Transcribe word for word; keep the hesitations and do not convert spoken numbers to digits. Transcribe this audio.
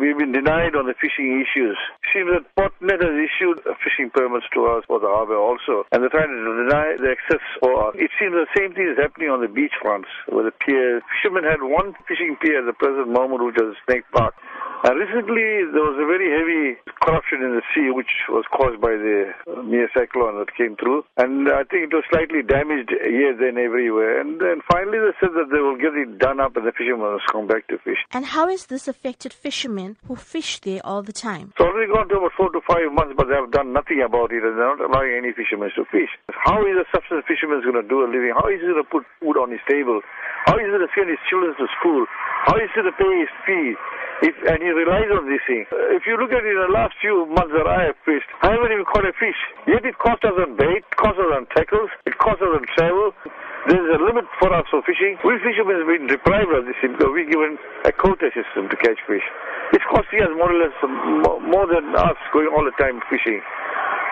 We've been denied on the fishing issues. It seems that Portnet has issued fishing permits to us for the harbour also, and they're trying to deny the access for us. It seems the same thing is happening on the beach fronts, where the pier. Fishermen had one fishing pier at the present moment, which was Snake Park. And recently, there was a very heavy corruption in the sea, which was caused by the near cyclone that came through. And I think it was slightly damaged here, then, everywhere. And then finally, they said that they will get it done up and the fishermen will come back to fish. And how has this affected fishermen who fish there all the time? It's already gone to about four to five months, but they have done nothing about it, and they're not allowing any fishermen to fish. How is a subsistence fisherman going to do a living? How is he going to put food on his table? How is he going to send his children to school? How is he going to pay his fees? If, and he relies on these things. If you look at it in the last few months that I have fished, I haven't even caught a fish. Yet it costs us on bait, it costs us on tackles, it costs us on travel. There's a limit for us for fishing. We fishermen have been deprived of this because we're given a quota system to catch fish. It's costing us more or less more than us going all the time fishing.